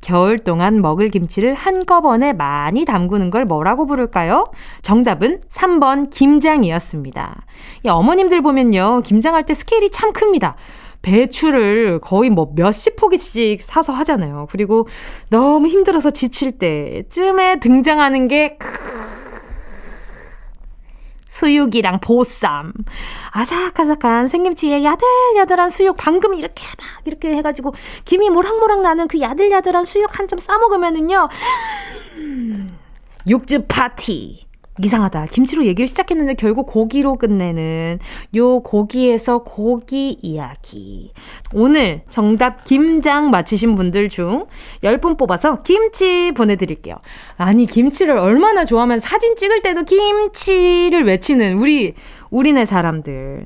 겨울 동안 먹을 김치를 한꺼번에 많이 담그는 걸 뭐라고 부를까요? 정답은 3번 김장이었습니다. 어머님들 보면요, 김장할 때 스케일이 참 큽니다. 배추를 거의 뭐 몇십 포기씩 사서 하잖아요. 그리고 너무 힘들어서 지칠 때쯤에 등장하는 게 수육이랑 보쌈, 아삭아삭한 생김치에 야들야들한 수육, 방금 이렇게 막 이렇게 해가지고 김이 모락모락 나는 그 야들야들한 수육 한 점 싸먹으면은요, 육즙 파티. 이상하다, 김치로 얘기를 시작했는데 결국 고기로 끝내는 요 고기에서 고기 이야기. 오늘 정답 김장 맞히신 분들 중 10분 뽑아서 김치 보내드릴게요. 아니, 김치를 얼마나 좋아하면 사진 찍을 때도 김치를 외치는 우리네 사람들.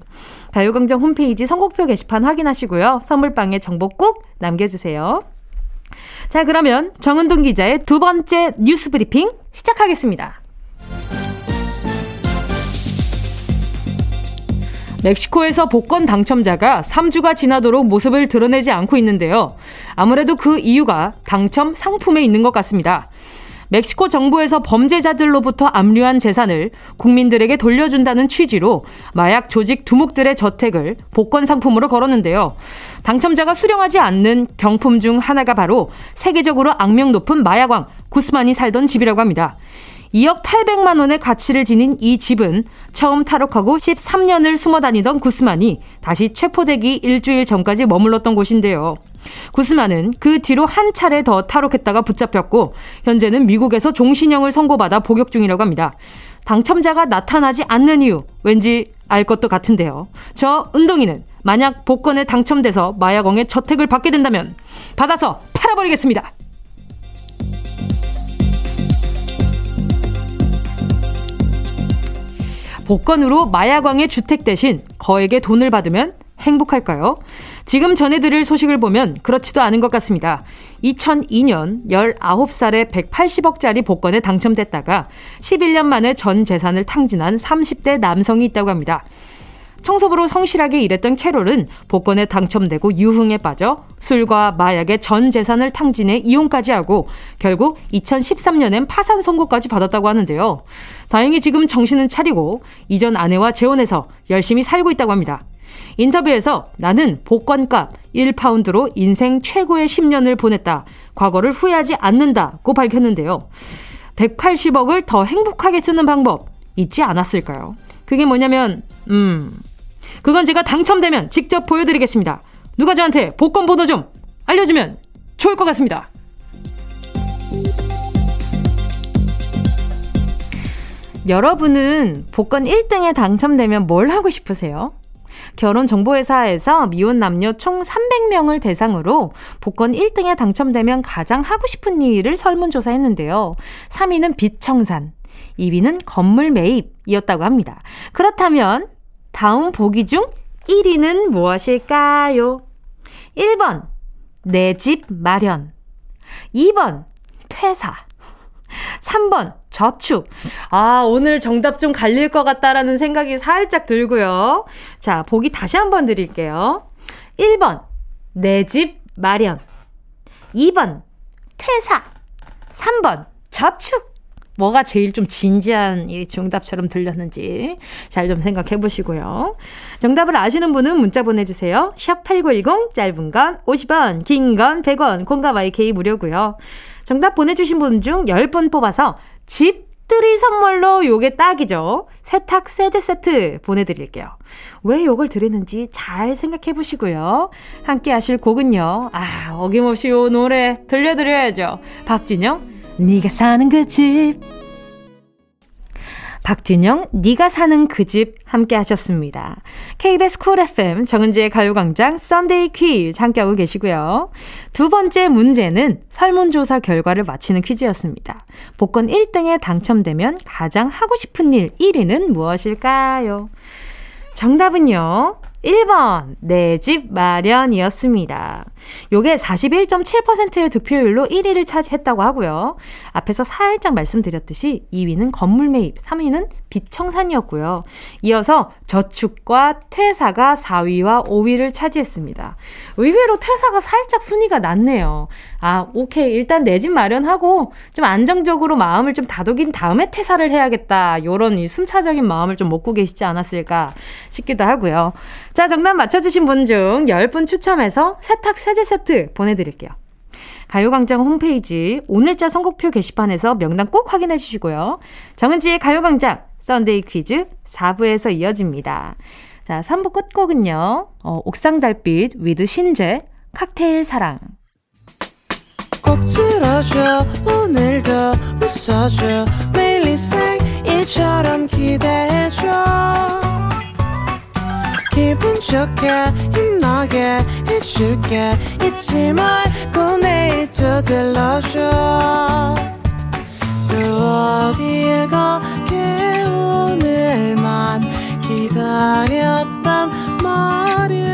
가요광장 홈페이지 선곡표 게시판 확인하시고요. 선물방에 정보 꼭 남겨주세요. 자, 그러면 정은동 기자의 두 번째 뉴스 브리핑 시작하겠습니다. 멕시코에서 복권 당첨자가 3주가 지나도록 모습을 드러내지 않고 있는데요. 아무래도 그 이유가 당첨 상품에 있는 것 같습니다. 멕시코 정부에서 범죄자들로부터 압류한 재산을 국민들에게 돌려준다는 취지로 마약 조직 두목들의 저택을 복권 상품으로 걸었는데요. 당첨자가 수령하지 않는 경품 중 하나가 바로 세계적으로 악명 높은 마약왕 구스만이 살던 집이라고 합니다. 2억 800만 원의 가치를 지닌 이 집은 처음 탈옥하고 13년을 숨어 다니던 구스만이 다시 체포되기 일주일 전까지 머물렀던 곳인데요. 구스만은 그 뒤로 한 차례 더 탈옥했다가 붙잡혔고, 현재는 미국에서 종신형을 선고받아 복역 중이라고 합니다. 당첨자가 나타나지 않는 이유, 왠지 알 것도 같은데요. 저 은동이는 만약 복권에 당첨돼서 마약왕의 저택을 받게 된다면 받아서 팔아버리겠습니다. 복권으로 마야광의 주택 대신 거액의 돈을 받으면 행복할까요? 지금 전해드릴 소식을 보면 그렇지도 않은 것 같습니다. 2002년 19살에 180억짜리 복권에 당첨됐다가 11년 만에 전 재산을 탕진한 30대 남성이 있다고 합니다. 청소부로 성실하게 일했던 캐롤은 복권에 당첨되고 유흥에 빠져 술과 마약의 전 재산을 탕진해 이혼까지 하고 결국 2013년엔 파산 선고까지 받았다고 하는데요. 다행히 지금 정신은 차리고 이전 아내와 재혼해서 열심히 살고 있다고 합니다. 인터뷰에서 나는 복권값 1파운드로 인생 최고의 10년을 보냈다. 과거를 후회하지 않는다고 밝혔는데요. 180억을 더 행복하게 쓰는 방법 잊지 않았을까요? 그게 뭐냐면 그건 제가 당첨되면 직접 보여드리겠습니다. 누가 저한테 복권 번호 좀 알려주면 좋을 것 같습니다. 여러분은 복권 1등에 당첨되면 뭘 하고 싶으세요? 결혼정보회사에서 미혼 남녀 총 300명을 대상으로 복권 1등에 당첨되면 가장 하고 싶은 일을 설문조사했는데요. 3위는 빚 청산, 2위는 건물 매입이었다고 합니다. 그렇다면 다음 보기 중 1위는 무엇일까요? 1번 내 집 마련, 2번 퇴사, 3번 저축. 아, 오늘 정답 좀 갈릴 것 같다라는 생각이 살짝 들고요. 자, 보기 다시 한번 드릴게요. 1번 내 집 마련, 2번 퇴사, 3번 저축. 뭐가 제일 좀 진지한 이 정답처럼 들렸는지 잘 좀 생각해 보시고요. 정답을 아시는 분은 문자 보내주세요. 샵8910, 짧은 건 50원, 긴 건 100원, 콩과 YK 무료고요. 정답 보내주신 분 중 10분 뽑아서 집들이 선물로 요게 딱이죠. 세탁 세제 세트 보내드릴게요. 왜 요걸 드리는지 잘 생각해 보시고요. 함께 하실 곡은요. 아, 어김없이 요 노래 들려드려야죠. 박진영, 네가 사는 그 집. 박진영, 네가 사는 그 집 함께 하셨습니다. KBS 쿨 FM 정은지의 가요광장 썬데이 퀴즈 함께하고 계시고요. 두 번째 문제는 설문조사 결과를 맞히는 퀴즈였습니다. 복권 1등에 당첨되면 가장 하고 싶은 일 1위는 무엇일까요? 정답은요, 1번 내 집 마련이었습니다. 요게 41.7%의 득표율로 1위를 차지했다고 하고요. 앞에서 살짝 말씀드렸듯이 2위는 건물 매입, 3위는 빚 청산이었고요. 이어서 저축과 퇴사가 4위와 5위를 차지했습니다. 의외로 퇴사가 살짝 순위가 낮네요. 아, 오케이, 일단 내 집 마련하고 좀 안정적으로 마음을 좀 다독인 다음에 퇴사를 해야겠다, 요런 이 순차적인 마음을 좀 먹고 계시지 않았을까 싶기도 하고요. 자, 정답 맞춰주신 분 중 10분 추첨해서 세탁 세제 세트 보내드릴게요. 가요광장 홈페이지 오늘자 선곡표 게시판에서 명단 꼭 확인해 주시고요. 정은지의 가요광장 썬데이 퀴즈 4부에서 이어집니다. 자, 3부 끝곡은요, 옥상달빛 위드 신재 칵테일 사랑. 꼭 들어줘, 오늘도 웃어줘, 매일 일상일처럼 기대해줘. 기분 좋게 힘나게 해줄게, 잊지 말고 내일 또 들러줘. 또 어딜 가게 오늘만 기다렸단 말이야.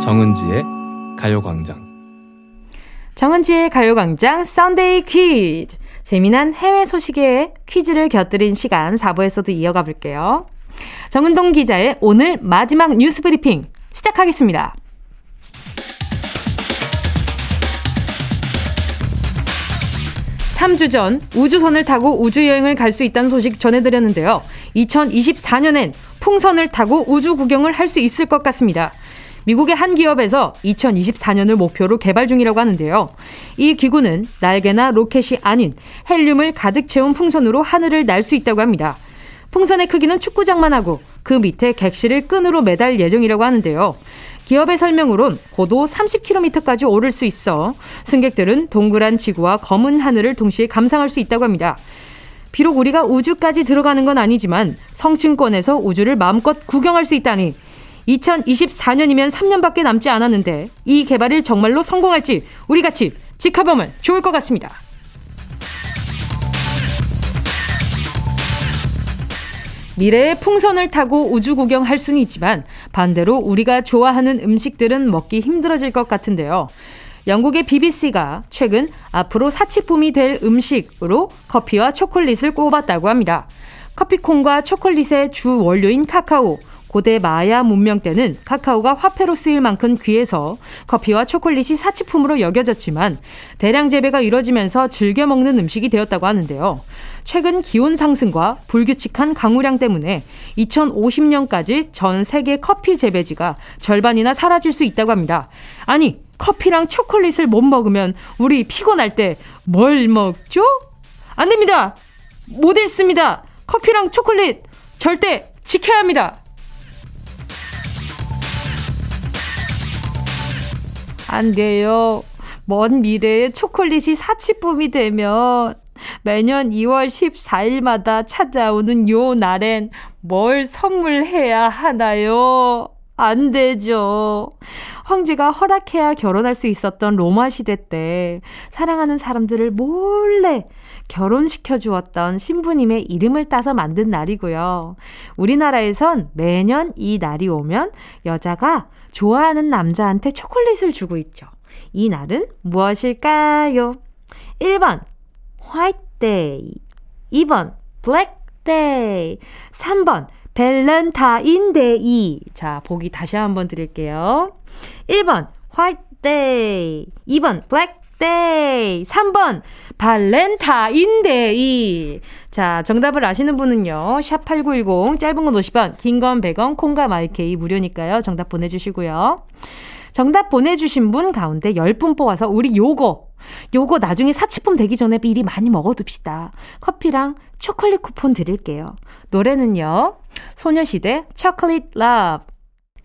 정은지의 가요광장. 정은지의 가요광장 썬데이 퀴즈, 재미난 해외 소식에 퀴즈를 곁들인 시간 4부에서도 이어가 볼게요. 정은동 기자의 오늘 마지막 뉴스 브리핑 시작하겠습니다. (3주) 전 우주선을 타고 우주여행을 갈 수 있다는 소식 전해드렸는데요. 2024년엔 풍선을 타고 우주 구경을 할 수 있을 것 같습니다. 미국의 한 기업에서 2024년을 목표로 개발 중이라고 하는데요. 이 기구는 날개나 로켓이 아닌 헬륨을 가득 채운 풍선으로 하늘을 날 수 있다고 합니다. 풍선의 크기는 축구장만 하고 그 밑에 객실을 끈으로 매달 예정이라고 하는데요. 기업의 설명으론 고도 30km까지 오를 수 있어 승객들은 동그란 지구와 검은 하늘을 동시에 감상할 수 있다고 합니다. 비록 우리가 우주까지 들어가는 건 아니지만 성층권에서 우주를 마음껏 구경할 수 있다니, 2024년이면 3년밖에 남지 않았는데 이 개발이 정말로 성공할지 우리 같이 지켜보면 좋을 것 같습니다. 미래의 풍선을 타고 우주 구경할 수는 있지만 반대로 우리가 좋아하는 음식들은 먹기 힘들어질 것 같은데요. 영국의 BBC가 최근 앞으로 사치품이 될 음식으로 커피와 초콜릿을 꼽았다고 합니다. 커피콩과 초콜릿의 주 원료인 카카오, 고대 마야 문명 때는 카카오가 화폐로 쓰일 만큼 귀해서 커피와 초콜릿이 사치품으로 여겨졌지만 대량 재배가 이뤄지면서 즐겨 먹는 음식이 되었다고 하는데요. 최근 기온 상승과 불규칙한 강우량 때문에 2050년까지 전 세계 커피 재배지가 절반이나 사라질 수 있다고 합니다. 아니, 커피랑 초콜릿을 못 먹으면 우리 피곤할 때 뭘 먹죠? 안 됩니다. 못 읽습니다. 커피랑 초콜릿 절대 지켜야 합니다. 안 돼요. 먼 미래에 초콜릿이 사치품이 되면 매년 2월 14일마다 찾아오는 요 날엔 뭘 선물해야 하나요? 안 되죠. 황제가 허락해야 결혼할 수 있었던 로마 시대 때 사랑하는 사람들을 몰래 결혼시켜 주었던 신부님의 이름을 따서 만든 날이고요. 우리나라에선 매년 이 날이 오면 여자가 좋아하는 남자한테 초콜릿을 주고 있죠. 이 날은 무엇일까요? 1번 화이트데이, 2번 블랙데이, 3번 밸런타인데이. 자, 보기 다시 한번 드릴게요. 1번 화이트데이, 2번 블랙데이, 3번 발렌타인데이. 자, 정답을 아시는 분은요 샵8910, 짧은 건 50원, 긴 건 100원, 콩과 마이케이 무료니까요 정답 보내주시고요. 정답 보내주신 분 가운데 10분 뽑아서 우리 요거 나중에 사치품 되기 전에 미리 많이 먹어둡시다. 커피랑 초콜릿 쿠폰 드릴게요. 노래는요 소녀시대 초콜릿 러브.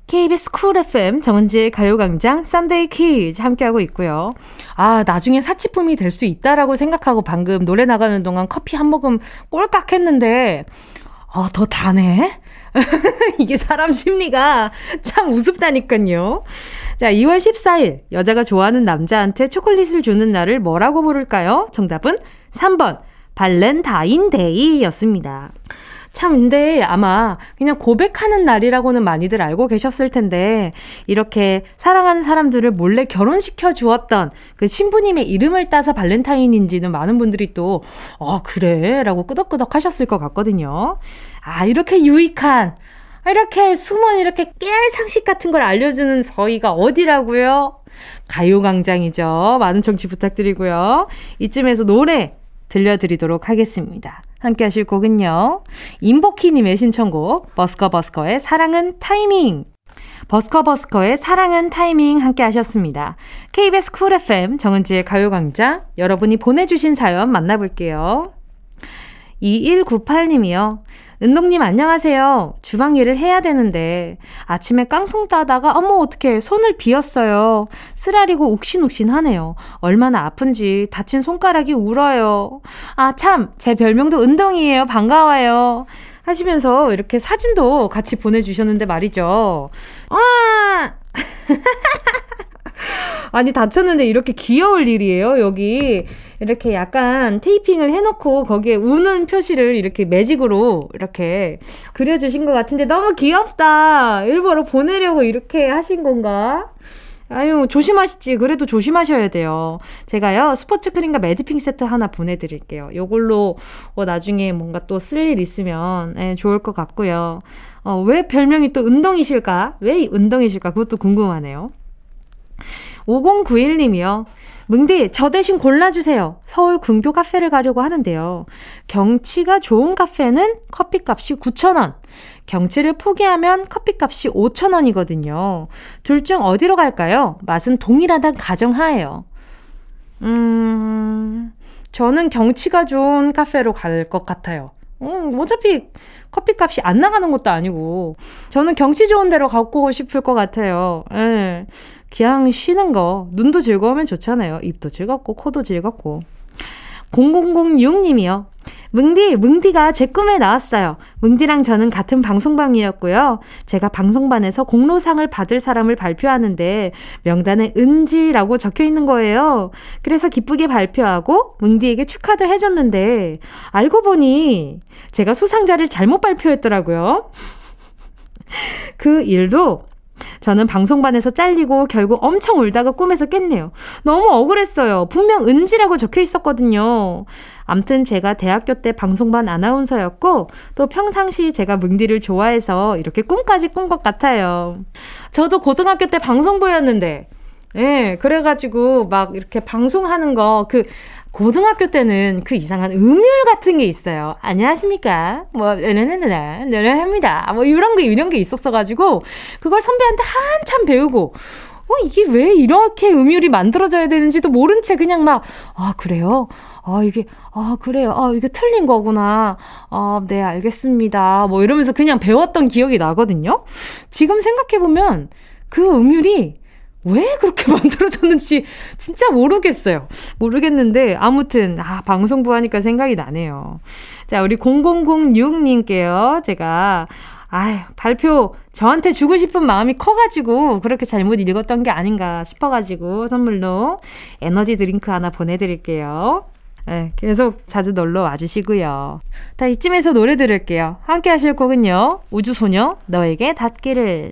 KBS 쿨 FM 정은지의 가요광장 썬데이 퀴즈 함께하고 있고요. 아, 나중에 사치품이 될 수 있다라고 생각하고 방금 노래 나가는 동안 커피 한 모금 꼴깍 했는데 더 다네. 이게 사람 심리가 참 우습다니까요. 자, 2월 14일 여자가 좋아하는 남자한테 초콜릿을 주는 날을 뭐라고 부를까요? 정답은 3번 발렌타인데이였습니다. 참, 근데 아마 그냥 고백하는 날이라고는 많이들 알고 계셨을 텐데 이렇게 사랑하는 사람들을 몰래 결혼시켜 주었던 그 신부님의 이름을 따서 발렌타인인지는 많은 분들이 또 그래? 라고 끄덕끄덕 하셨을 것 같거든요. 이렇게 유익한, 이렇게 숨은 이렇게 깨알 상식 같은 걸 알려주는 저희가 어디라고요? 가요광장이죠. 많은 청취 부탁드리고요. 이쯤에서 노래 들려드리도록 하겠습니다. 함께 하실 곡은요 임복희님의 신청곡 버스커버스커의 사랑은 타이밍. 버스커버스커의 사랑은 타이밍 함께 하셨습니다. KBS 쿨 FM 정은지의 가요광장, 여러분이 보내주신 사연 만나볼게요. 2198님이요. 은동님 안녕하세요. 주방일을 해야 되는데 아침에 깡통 따다가 어떡해 손을 비었어요. 쓰라리고 욱신욱신하네요. 얼마나 아픈지 다친 손가락이 울어요. 아, 참, 제 별명도 은동이에요. 반가워요. 하시면서 이렇게 사진도 같이 보내주셨는데 말이죠. 아니, 다쳤는데 이렇게 귀여울 일이에요. 여기 이렇게 약간 테이핑을 해놓고 거기에 우는 표시를 이렇게 매직으로 이렇게 그려주신 것 같은데 너무 귀엽다. 일부러 보내려고 이렇게 하신 건가? 아유, 조심하시지. 그래도 조심하셔야 돼요. 제가요 스포츠 크림과 매디핑 세트 하나 보내드릴게요. 요걸로 나중에 뭔가 또 쓸 일 있으면 좋을 것 같고요. 왜 별명이 또 은동이실까? 왜 은동이실까? 그것도 궁금하네요. 5091님이요. 뭉디, 저 대신 골라주세요. 서울 궁교 카페를 가려고 하는데요. 경치가 좋은 카페는 커피값이 9,000원, 경치를 포기하면 커피값이 5,000원이거든요. 둘 중 어디로 갈까요? 맛은 동일하단 가정하에요. 저는 경치가 좋은 카페로 갈 것 같아요. 어차피 커피값이 안 나가는 것도 아니고 저는 경치 좋은 데로 가고 싶을 것 같아요. 예. 그냥 쉬는 거, 눈도 즐거우면 좋잖아요. 입도 즐겁고 코도 즐겁고. 0006님이요. 뭉디가 제 꿈에 나왔어요. 뭉디랑 저는 같은 방송반이었고요. 제가 방송반에서 공로상을 받을 사람을 발표하는데 명단에 은지라고 적혀있는 거예요. 그래서 기쁘게 발표하고 뭉디에게 축하도 해줬는데 알고 보니 제가 수상자를 잘못 발표했더라고요. 그 일도 저는 방송반에서 잘리고 결국 엄청 울다가 꿈에서 깼네요. 너무 억울했어요. 분명 은지라고 적혀 있었거든요. 암튼 제가 대학교 때 방송반 아나운서였고 또 평상시 제가 뭉디를 좋아해서 이렇게 꿈까지 꾼 것 같아요. 저도 고등학교 때 방송부였는데 예, 그래가지고 막 이렇게 방송하는 거 그 고등학교 때는 그 이상한 음율 같은 게 있어요. 안녕하십니까? 뭐, 합니다. 뭐, 이런 게 있었어가지고, 그걸 선배한테 한참 배우고, 이게 왜 이렇게 음율이 만들어져야 되는지도 모른 채 그냥 막, 그래요? 이게, 그래요. 이게 틀린 거구나. 네, 알겠습니다. 뭐 이러면서 그냥 배웠던 기억이 나거든요? 지금 생각해보면 그 음율이 왜 그렇게 만들어졌는지 진짜 모르겠어요. 모르겠는데 아무튼 방송부 하니까 생각이 나네요. 자, 우리 0006님께요. 제가 발표 저한테 주고 싶은 마음이 커가지고 그렇게 잘못 읽었던 게 아닌가 싶어가지고 선물로 에너지 드링크 하나 보내드릴게요. 네, 계속 자주 놀러 와주시고요. 다 이쯤에서 노래 들을게요. 함께 하실 곡은요. 우주소녀 너에게 닿기를.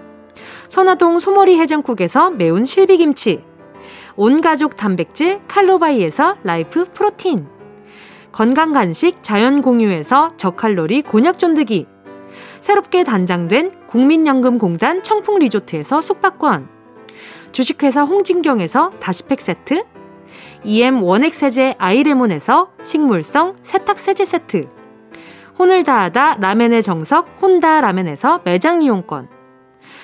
선화동 소머리 해장국에서 매운 실비김치, 온가족 단백질 칼로바이에서 라이프 프로틴, 건강간식 자연공유에서 저칼로리 곤약존드기, 새롭게 단장된 국민연금공단 청풍리조트에서 숙박권, 주식회사 홍진경에서 다시팩 세트, EM 원액세제 아이레몬에서 식물성 세탁세제 세트, 혼을 다하다 라멘의 정석 혼다 라멘에서 매장 이용권,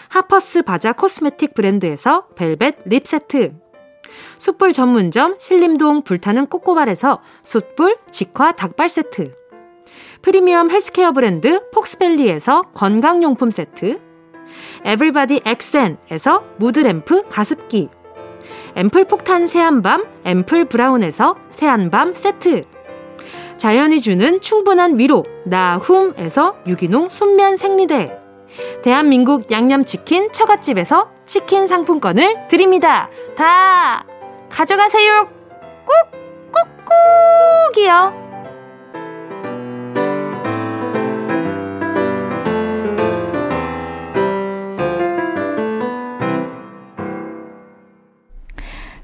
하퍼스 바자 코스메틱 브랜드에서 벨벳 립 세트, 숯불 전문점 신림동 불타는 꼬꼬발에서 숯불 직화 닭발 세트, 프리미엄 헬스케어 브랜드 폭스밸리에서 건강용품 세트, 에브리바디 엑센에서 무드램프 가습기, 앰플 폭탄 새한밤 앰플 브라운에서 새한밤 세트, 자연이 주는 충분한 위로 나훔에서 유기농 순면 생리대, 대한민국 양념치킨 처갓집에서 치킨 상품권을 드립니다. 다 가져가세요. 꾹꾹꾹이요.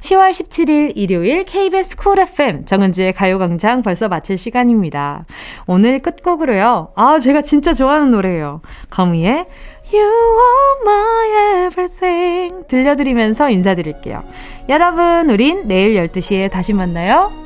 (10월 17일 일요일 KBS 쿨 FM 정은지의 가요광장 벌써 마칠 시간입니다. 오늘 끝곡으로요. 제가 진짜 좋아하는 노래예요. 거미의 You are my everything 들려드리면서 인사드릴게요. 여러분, 우린 내일 12시에 다시 만나요.